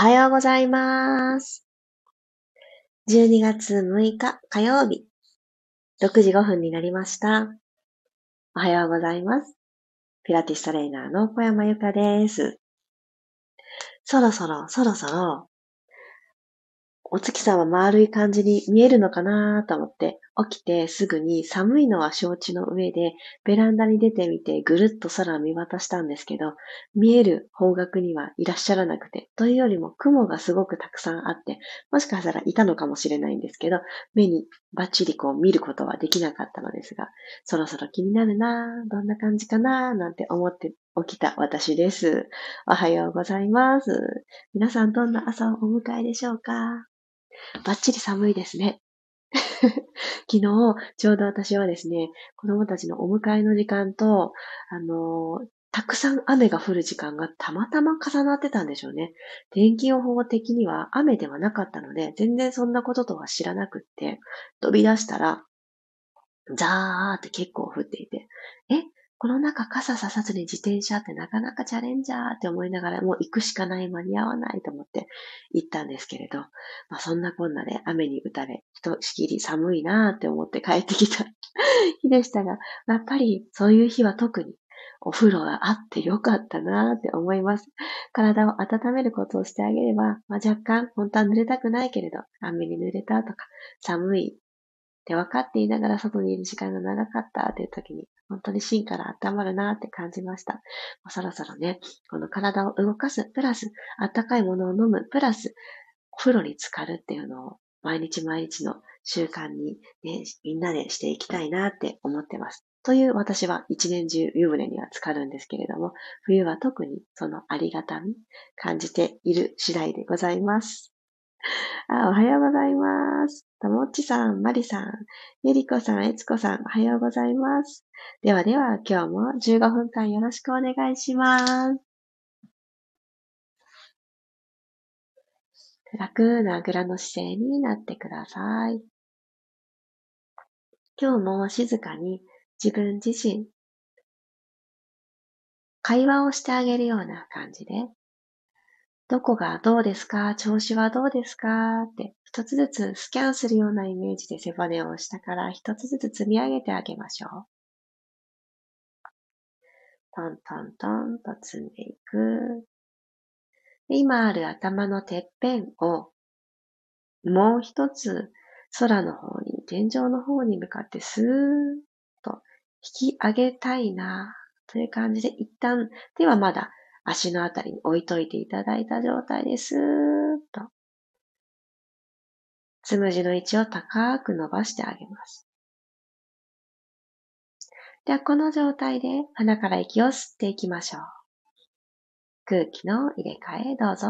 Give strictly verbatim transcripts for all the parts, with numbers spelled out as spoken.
おはようございます。じゅうにがつむいか火曜日、ろくじごふんになりました。おはようございます。ピラティストレーナーの小山由佳です。そろそろ、そろそろ、お月様丸い感じに見えるのかなと思って、起きてすぐに寒いのは承知の上で、ベランダに出てみてぐるっと空を見渡したんですけど、見える方角にはいらっしゃらなくて、というよりも雲がすごくたくさんあって、もしかしたらいたのかもしれないんですけど、目にバッチリこう見ることはできなかったのですが、そろそろ気になるなぁ、どんな感じかなぁ、なんて思って起きた私です。おはようございます。皆さんどんな朝をお迎えでしょうか？バッチリ寒いですね。昨日、ちょうど私はですね、子供たちのお迎えの時間と、あのー、たくさん雨が降る時間がたまたま重なってたんでしょうね。天気予報的には雨ではなかったので、全然そんなこととは知らなくって、飛び出したら、ザーって結構降っていて、え？この中傘ささずに自転車ってなかなかチャレンジャーって思いながらもう行くしかない間に合わないと思って行ったんですけれど、まあ、そんなこんなで雨に打たれひとしきり寒いなーって思って帰ってきた日でしたが、やっぱりそういう日は特にお風呂があってよかったなーって思います。体を温めることをしてあげれば、まあ、若干本当は濡れたくないけれど雨に濡れたとか寒いって分かっていながら外にいる時間が長かったっていう時に本当に芯から温まるなって感じました。もうそろそろね、この体を動かす、プラス、温かいものを飲む、プラス、お風呂に浸かるっていうのを毎日毎日の習慣に、ね、みんなでしていきたいなって思ってます。という私は一年中湯船には浸かるんですけれども、冬は特にそのありがたみ感じている次第でございます。あ、おはようございます。ともっちさん、まりさん、ゆりこさん、えつこさん、おはようございます。ではでは、今日もじゅうごふんかんよろしくお願いします。楽なあぐらの姿勢になってください。今日も静かに自分自身、会話をしてあげるような感じで、どこがどうですか？調子はどうですか？って一つずつスキャンするようなイメージで背骨を下から一つずつ積み上げてあげましょう。トントントンと積んでいく。今ある頭のてっぺんをもう一つ空の方に、天井の方に向かってスーッと引き上げたいなという感じで、一旦手はまだ足のあたりに置いといていただいた状態ですーっと、つむじの位置を高く伸ばしてあげます。では、この状態で鼻から息を吸っていきましょう。空気の入れ替えどうぞ。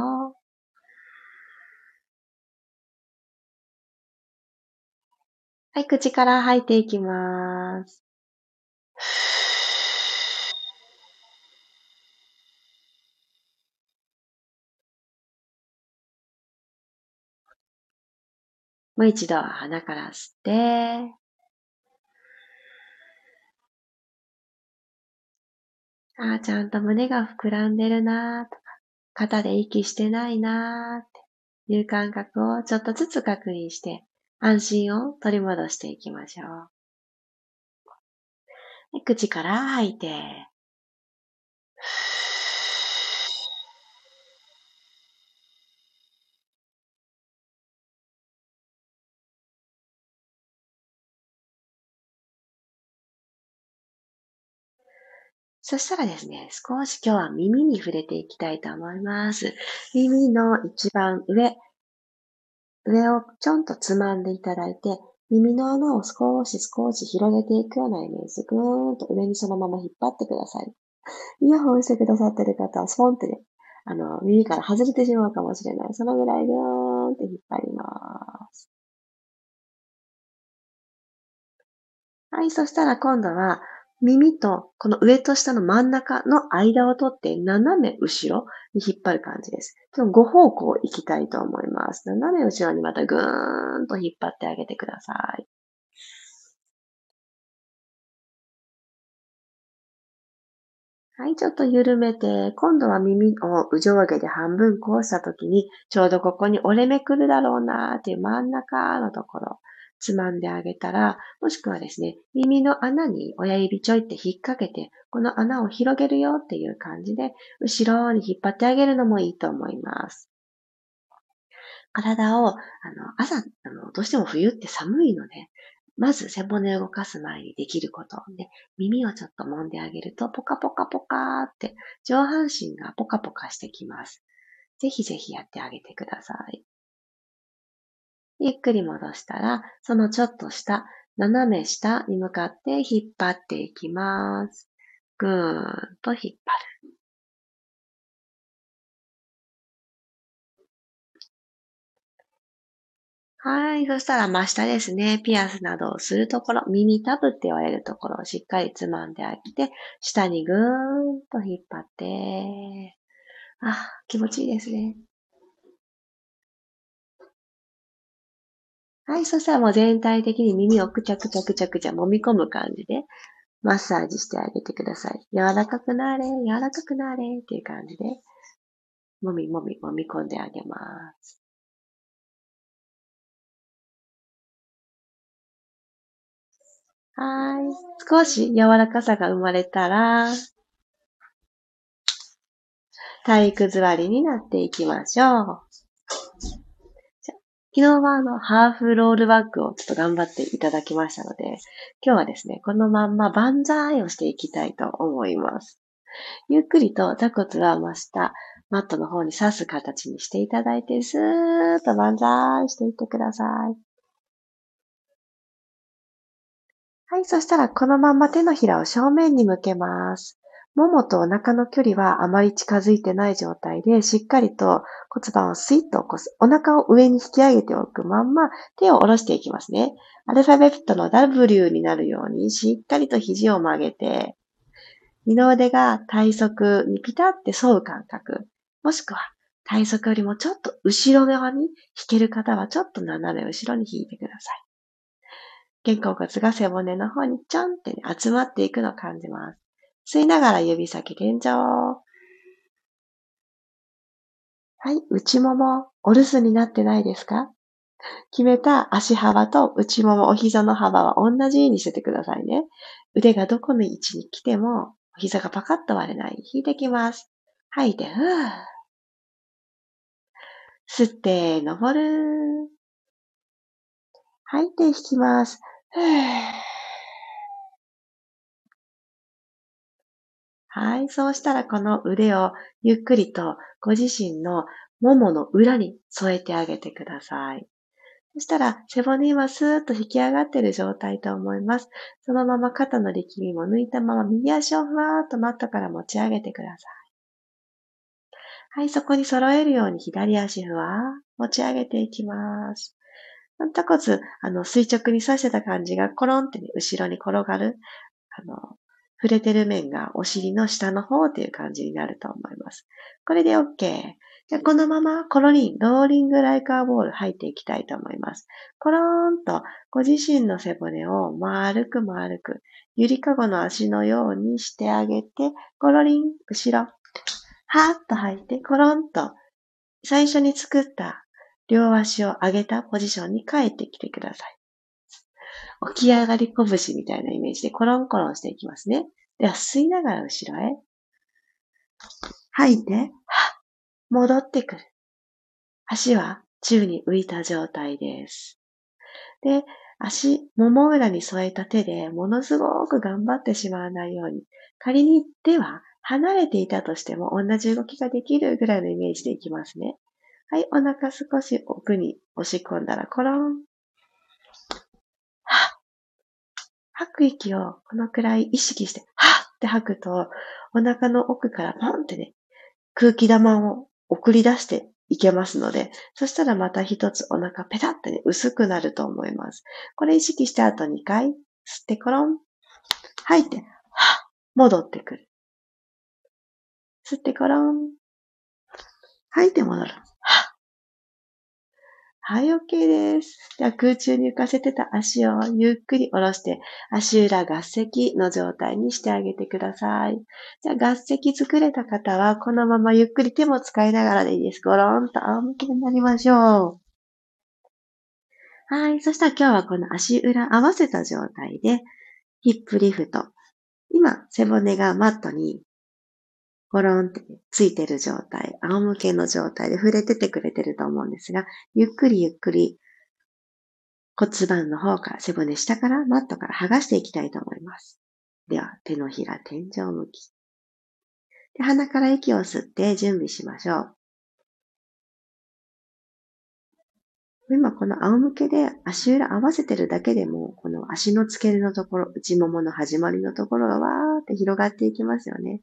はい、口から吐いていきます。もう一度鼻から吸って、ああ、ちゃんと胸が膨らんでるなとか、肩で息してないなっていう感覚をちょっとずつ確認して、安心を取り戻していきましょう。口から吐いて、そしたらですね、少し今日は耳に触れていきたいと思います。耳の一番上、上をちょんとつまんでいただいて、耳の穴を少し少し広げていくようなイメージで、ぐーんと上にそのまま引っ張ってください。イヤホンしてくださっている方は、スポンってね、あの、耳から外れてしまうかもしれない。そのぐらいぐーんと引っ張ります。はい、そしたら今度は、耳とこの上と下の真ん中の間を取って斜め後ろに引っ張る感じです。今日ごほうこう行きたいと思います。斜め後ろにまたぐーんと引っ張ってあげてください。はい、ちょっと緩めて、今度は耳を上下で半分こうしたときに、ちょうどここに折れ目くるだろうなーっていう真ん中のところ、つまんであげたら、もしくはですね、耳の穴に親指ちょいって引っ掛けて、この穴を広げるよっていう感じで、後ろに引っ張ってあげるのもいいと思います。体を、あの、朝、あの、どうしても冬って寒いので、まず背骨を動かす前にできることで、ね、耳をちょっと揉んであげると、ポカポカポカーって、上半身がポカポカしてきます。ぜひぜひやってあげてください。ゆっくり戻したら、そのちょっと下、斜め下に向かって引っ張っていきます。ぐーんと引っ張る。はい。そしたら真下ですね。ピアスなどをするところ、耳たぶって言われるところをしっかりつまんであげて、下にぐーんと引っ張って、あ、気持ちいいですね。はい。そしたらもう全体的に耳をくちゃくちゃくちゃくちゃ揉み込む感じで、マッサージしてあげてください。柔らかくなれ、柔らかくなれっていう感じで、もみもみもみ込んであげます。はい。少し柔らかさが生まれたら、体育座りになっていきましょう。昨日はあの、ハーフロールバックをちょっと頑張っていただきましたので、今日はですね、このまんまバンザーイをしていきたいと思います。ゆっくりと座骨は真下、マットの方に刺す形にしていただいて、スーッとバンザーイしていってください。はい、そしたらこのまま手のひらを正面に向けます。ももとお腹の距離はあまり近づいてない状態で、しっかりと骨盤をスイッと起こす。お腹を上に引き上げておくまんま手を下ろしていきますね。アルファベットの ダブリュー になるようにしっかりと肘を曲げて、二の腕が体側にピタって沿う感覚。もしくは体側よりもちょっと後ろ側に引ける方はちょっと斜め後ろに引いてください。肩甲骨が背骨の方にちょんって、ね、集まっていくのを感じます。吸いながら指先天井。はい、内もも、お留守になってないですか？決めた足幅と内もも、お膝の幅は同じにしててくださいね。腕がどこの位置に来ても、お膝がパカッと割れない。引いてきます。吐いて、ふぅ。吸って、登る。吐いて引きます。はい。そうしたらこの腕をゆっくりとご自身のももの裏に添えてあげてください。そしたら背骨はスーッと引き上がっている状態と思います。そのまま肩の力みも抜いたまま右足をふわーっとマットから持ち上げてください。はい。そこに揃えるように左足ふわー持ち上げていきます。座骨、あの、垂直に刺してた感じが、コロンって、ね、後ろに転がる、あの、触れてる面がお尻の下の方っていう感じになると思います。これで OK。じゃあ、このまま、コロリン、ローリングライカーボール入っていきたいと思います。コローンと、ご自身の背骨を丸く丸く、ゆりかごの足のようにしてあげて、コロリン、後ろ、はーっと吐いて、コロンと、最初に作った、両足を上げたポジションに帰ってきてください。起き上がり拳みたいなイメージでコロンコロンしていきますね。では吸いながら後ろへ。吐いて、戻ってくる。足は宙に浮いた状態です。で、足、もも裏に添えた手でものすごく頑張ってしまわないように、仮に手は離れていたとしても同じ動きができるぐらいのイメージでいきますね。はい、お腹少し奥に押し込んだらコロン。はっ。吐く息をこのくらい意識して、はっって吐くと、お腹の奥からポンってね、空気玉を送り出していけますので、そしたらまた一つお腹ペタってね、薄くなると思います。これ意識してあとにかい、吸ってコロン。吐いて、はっ。戻ってくる。吸ってコロン。吐いて戻る。はい、OK です。では空中に浮かせてた足をゆっくり下ろして、足裏合席の状態にしてあげてください。じゃあ合席作れた方は、このままゆっくり手も使いながらでいいです。ゴロンと仰向けになりましょう。はい、そしたら今日はこの足裏合わせた状態で、ヒップリフト。今、背骨がマットにゴロンってついてる状態、仰向けの状態で触れててくれてると思うんですが、ゆっくりゆっくり骨盤の方から背骨下からマットから剥がしていきたいと思います。では、手のひら天井向き。で、鼻から息を吸って準備しましょう。今この仰向けで足裏合わせてるだけでも、この足の付け根のところ、内ももの始まりのところがわーって広がっていきますよね。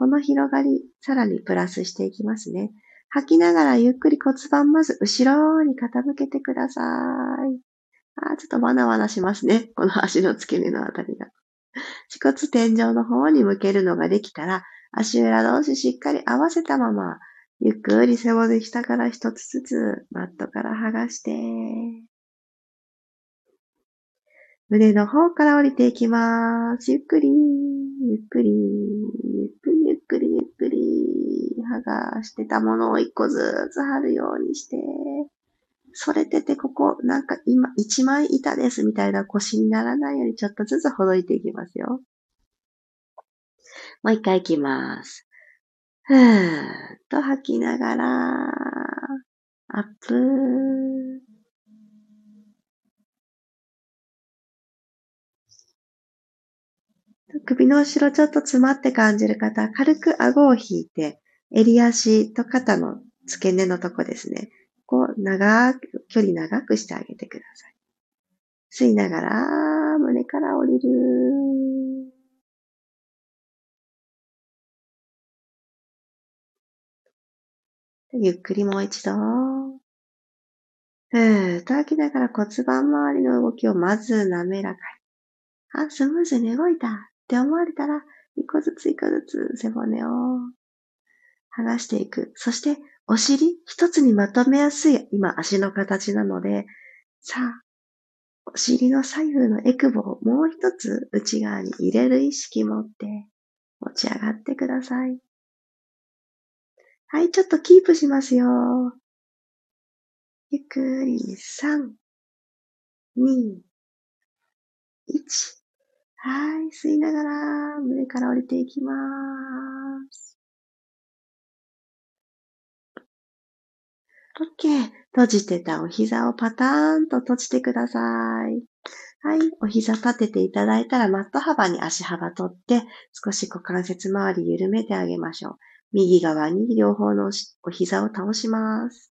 この広がり、さらにプラスしていきますね。吐きながらゆっくり骨盤、まず後ろに傾けてください。あー、ちょっとわなわなしますね。この足の付け根のあたりが。恥骨天井の方に向けるのができたら、足裏同士しっかり合わせたまま、ゆっくり背骨下から一つずつ、マットから剥がして、胸の方から降りていきます。ゆっくり、ゆっくり、ゆっくり、ゆっくり、ゆっくり、剥がしてたものを一個ずつ貼るようにして、それててここ、なんか今、一枚板ですみたいな腰にならないようにちょっとずつほどいていきますよ。もう一回いきます。ふーっと吐きながら、アップー。首の後ろちょっと詰まって感じる方、軽く顎を引いて、襟足と肩の付け根のとこですね。こう、長く、距離長くしてあげてください。吸いながら、胸から降りる。ゆっくりもう一度。ふーっと吐きながら骨盤周りの動きをまず滑らかに。あ、スムーズに動いた。って思われたら、一個ずつ一個ずつ背骨を剥がしていく。そして、お尻、一つにまとめやすい、今足の形なので、さあ、お尻の左右のエクボをもう一つ内側に入れる意識持って、持ち上がってください。はい、ちょっとキープしますよ。ゆっくり、さん、に、いち。はい、吸いながら胸から降りていきます。OK。閉じてたお膝をパターンと閉じてください。はい、お膝立てていただいたらマット幅に足幅取って少し股関節周り緩めてあげましょう。右側に両方のお膝を倒します。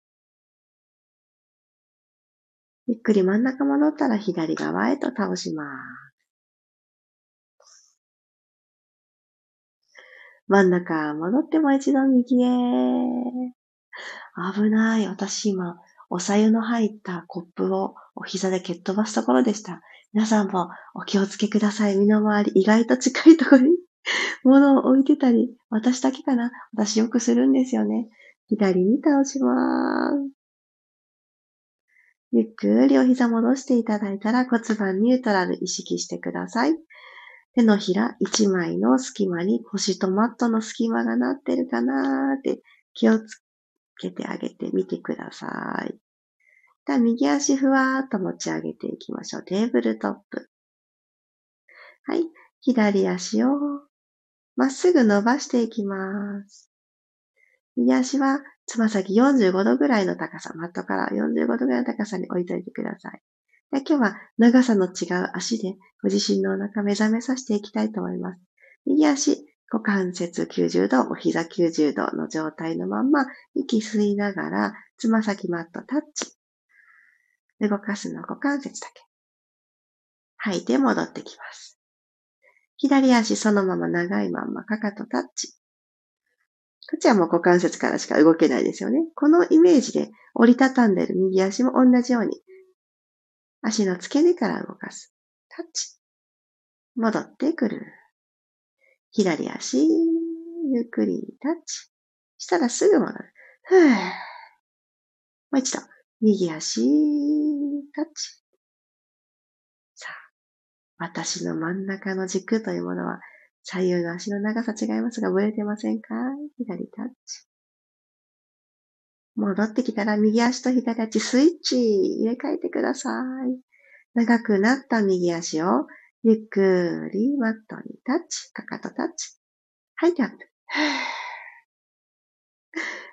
ゆっくり真ん中戻ったら左側へと倒します。真ん中、戻っても一度右へ。危ない。私今、おさゆの入ったコップをお膝で蹴っ飛ばすところでした。皆さんもお気をつけください。身の回り、意外と近いところに物を置いてたり、私だけかな。私よくするんですよね。左に倒します。ゆっくりお膝戻していただいたら骨盤ニュートラル意識してください。手のひら一枚の隙間に腰とマットの隙間がなってるかなーって気をつけてあげてみてください。では右足ふわーっと持ち上げていきましょう。テーブルトップ。はい。左足をまっすぐ伸ばしていきます。右足はつま先よんじゅうごどぐらいの高さ、マットからよんじゅうごどぐらいの高さに置いといてください。今日は長さの違う足でご自身のお腹目覚めさせていきたいと思います。右足、股関節きゅうじゅうど、お膝きゅうじゅうどの状態のまんま、息吸いながら、つま先マットタッチ。動かすの股関節だけ。吐いて戻ってきます。左足そのまま長いまんま、かかとタッチ。こっちはもう股関節からしか動けないですよね。このイメージで折りたたんでる右足も同じように。足の付け根から動かす。タッチ。戻ってくる。左足、ゆっくりタッチ。したらすぐ戻る。ふぅ。もう一度。右足タッチ。さあ、私の真ん中の軸というものは左右の足の長さ違いますが、ぶれてませんか？左タッチ。戻ってきたら右足と左足スイッチ入れ替えてください。長くなった右足をゆっくりマットにタッチ、かかとタッチ。はい、キャップ。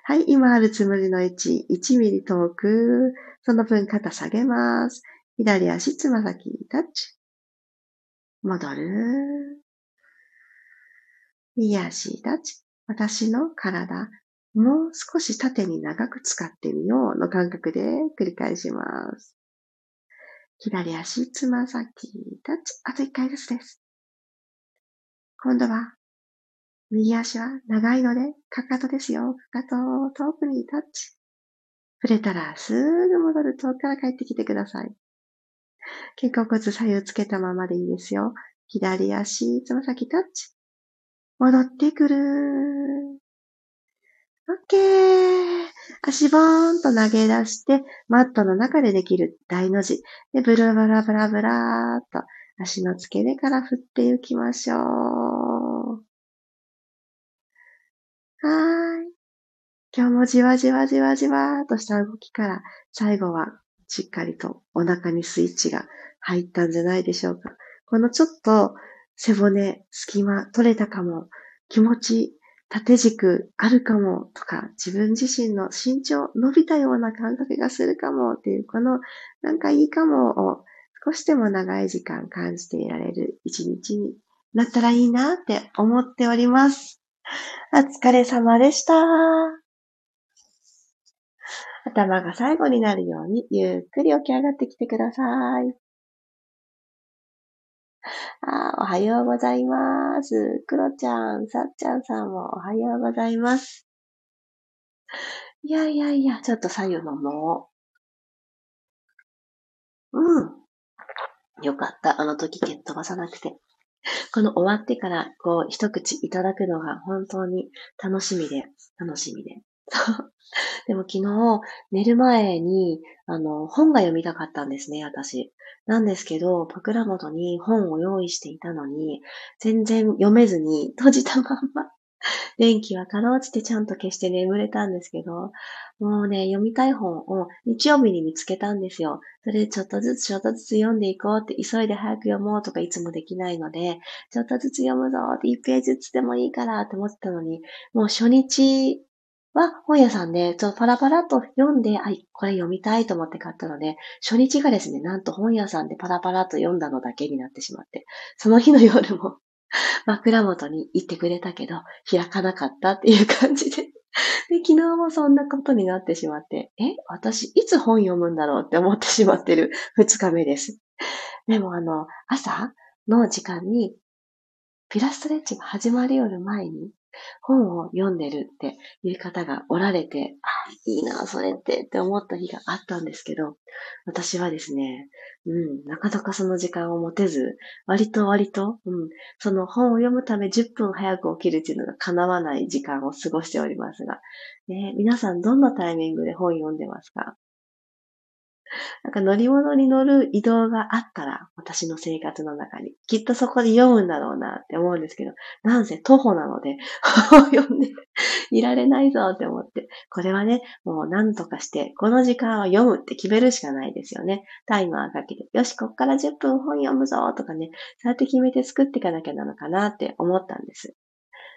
はい、今あるつむじの位置、いちミリ遠く、その分肩下げます。左足、つま先タッチ。戻る。右足タッチ。私の体、もう少し縦に長く使ってみようの感覚で繰り返します。左足、つま先タッチ。あといっかいずつです。今度は、右足は長いので、かかとですよ。かかとを遠くにタッチ。触れたらすぐ戻る。遠くから帰ってきてください。肩甲骨左右つけたままでいいですよ。左足、つま先タッチ。戻ってくる。オッケー。足ボーンと投げ出して、マットの中でできる大の字。で、ブルブラブラブラーっと足の付け根から振っていきましょう。はーい。今日もじわじわじわじわーっとした動きから、最後はしっかりとお腹にスイッチが入ったんじゃないでしょうか。このちょっと背骨、隙間取れたかも、気持ち、縦軸あるかもとか、自分自身の身長伸びたような感覚がするかもっていう、このなんかいいかもを少しでも長い時間感じていられる一日になったらいいなって思っております。お疲れ様でした。頭が最後になるようにゆっくり起き上がってきてください。あ、おはようございます。クロちゃん、さっちゃんさんもおはようございます。いやいやいや、ちょっと左右のもう。うん。よかった。あの時蹴っ飛ばさなくて。この終わってから、こう、一口いただくのが本当に楽しみで、楽しみで。でも昨日、寝る前に、あの、本が読みたかったんですね、私。なんですけど、枕元に本を用意していたのに、全然読めずに閉じたまんま。電気はかろうじてちゃんと消して眠れたんですけど、もうね、読みたい本を日曜日に見つけたんですよ。それちょっとずつちょっとずつ読んでいこうって、急いで早く読もうとかいつもできないので、ちょっとずつ読むぞっていちページずつでもいいからって思ってたのに、もう初日は本屋さんで、ちょっとパラパラと読んで、あ、これ読みたいと思って買ったので、初日がですね、なんと本屋さんでパラパラと読んだのだけになってしまって、その日の夜も、枕元に行ってくれたけど、開かなかったっていう感じで。で、昨日もそんなことになってしまって、え、私いつ本読むんだろうって思ってしまってるふつかめです。でもあの、朝の時間に、ピラストレッチが始まるより前に、本を読んでるっていう方がおられて、あ、いいな、それってって思った日があったんですけど、私はですね、うん、なかなかその時間を持てず、割と割と、うん、その本を読むためじゅっぷん早く起きるっていうのが叶わない時間を過ごしておりますが、ね、皆さんどんなタイミングで本読んでますか？なんか乗り物に乗る移動があったら、私の生活の中に、きっとそこで読むんだろうなって思うんですけど、なんせ徒歩なので、読んでいられないぞって思って、これはね、もう何とかして、この時間は読むって決めるしかないですよね。タイマーかけて、よし、こっからじゅっぷん本読むぞとかね、そうやって決めて作っていかなきゃなのかなって思ったんです。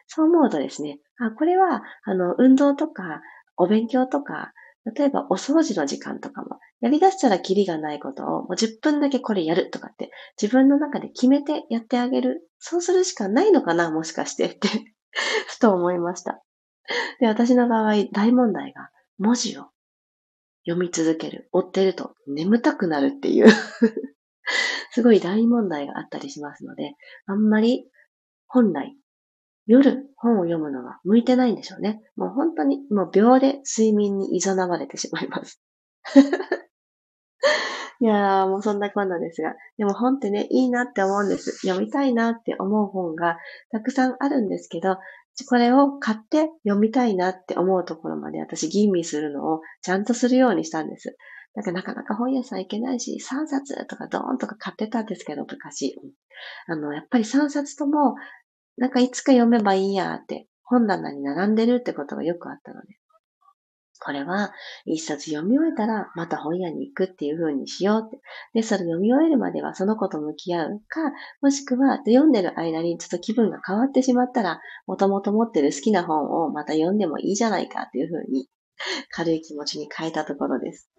そう思うとですね、あ、これは、あの、運動とか、お勉強とか、例えばお掃除の時間とかも、やり出したらキリがないことをもうじゅっぷんだけこれやるとかって自分の中で決めてやってあげる。そうするしかないのかな、もしかしてってふと思いました。で、私の場合大問題が文字を読み続ける。追ってると眠たくなるっていうすごい大問題があったりしますので、あんまり本来夜本を読むのは向いてないんでしょうね。もう本当にもう秒で睡眠に誘われてしまいます。いやー、もうそんなこんなですが。でも本ってね、いいなって思うんです。読みたいなって思う本がたくさんあるんですけど、これを買って読みたいなって思うところまで私吟味するのをちゃんとするようにしたんです。なんかなかなか本屋さん行けないし、さんさつとかドーンとか買ってたんですけど、昔。あの、やっぱりさんさつとも、なんかいつか読めばいいやって、本棚に並んでるってことがよくあったので。これは、一冊読み終えたら、また本屋に行くっていう風にしようって。で、それ読み終えるまではその子と向き合うか、もしくは、読んでる間にちょっと気分が変わってしまったら、もともと持ってる好きな本をまた読んでもいいじゃないかっていう風に、軽い気持ちに変えたところです。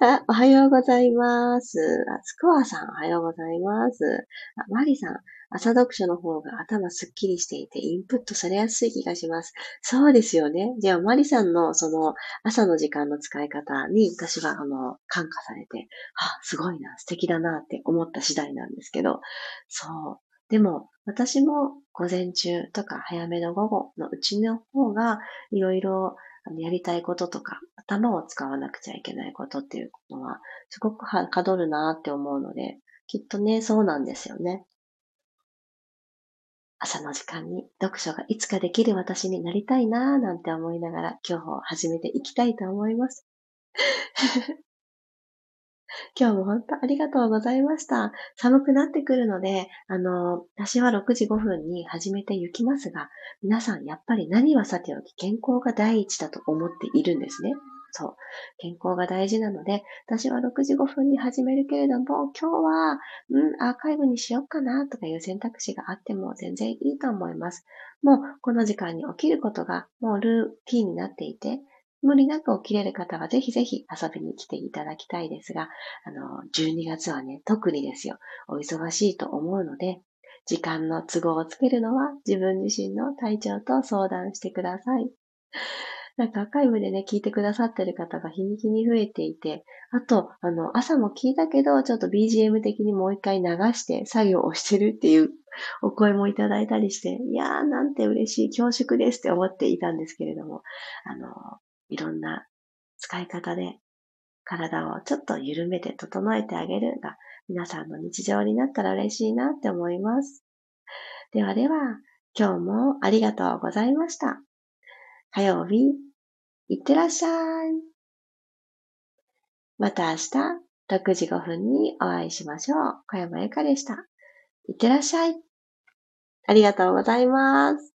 あ、おはようございます。あ、スコアさん、おはようございます。あ、マリさん、朝読書の方が頭すっきりしていてインプットされやすい気がします。そうですよね。じゃあ、マリさんのその朝の時間の使い方に私はあの感化されて、あ、すごいな、素敵だなって思った次第なんですけど、そう。でも、私も午前中とか早めの午後のうちの方がいろいろやりたいこととか、頭を使わなくちゃいけないことっていうのは、すごくはかどるなって思うので、きっとね、そうなんですよね。朝の時間に読書がいつかできる私になりたいなぁなんて思いながら、今日を始めていきたいと思います。今日も本当ありがとうございました。寒くなってくるので、あの、私はろくじごふんに始めて行きますが、皆さんやっぱり何はさておき健康が第一だと思っているんですね。そう。健康が大事なので、私はろくじごふんに始めるけれども、今日は、うん、アーカイブにしようかなとかいう選択肢があっても全然いいと思います。もう、この時間に起きることが、もうルーティーンになっていて、無理なく起きれる方はぜひぜひ遊びに来ていただきたいですが、あの、じゅうにがつはね、特にですよ、お忙しいと思うので、時間の都合をつけるのは自分自身の体調と相談してください。なんかアーカイブでね、聞いてくださってる方が日に日に増えていて、あと、あの、朝も聞いたけど、ちょっと ビージーエム 的にもう一回流して作業をしてるっていうお声もいただいたりして、いやーなんて嬉しい、恐縮ですって思っていたんですけれども、あの、いろんな使い方で体をちょっと緩めて整えてあげるが皆さんの日常になったら嬉しいなって思います。ではでは、今日もありがとうございました。火曜日、いってらっしゃい。また明日、ろくじごふんにお会いしましょう。小山由佳でした。いってらっしゃい。ありがとうございます。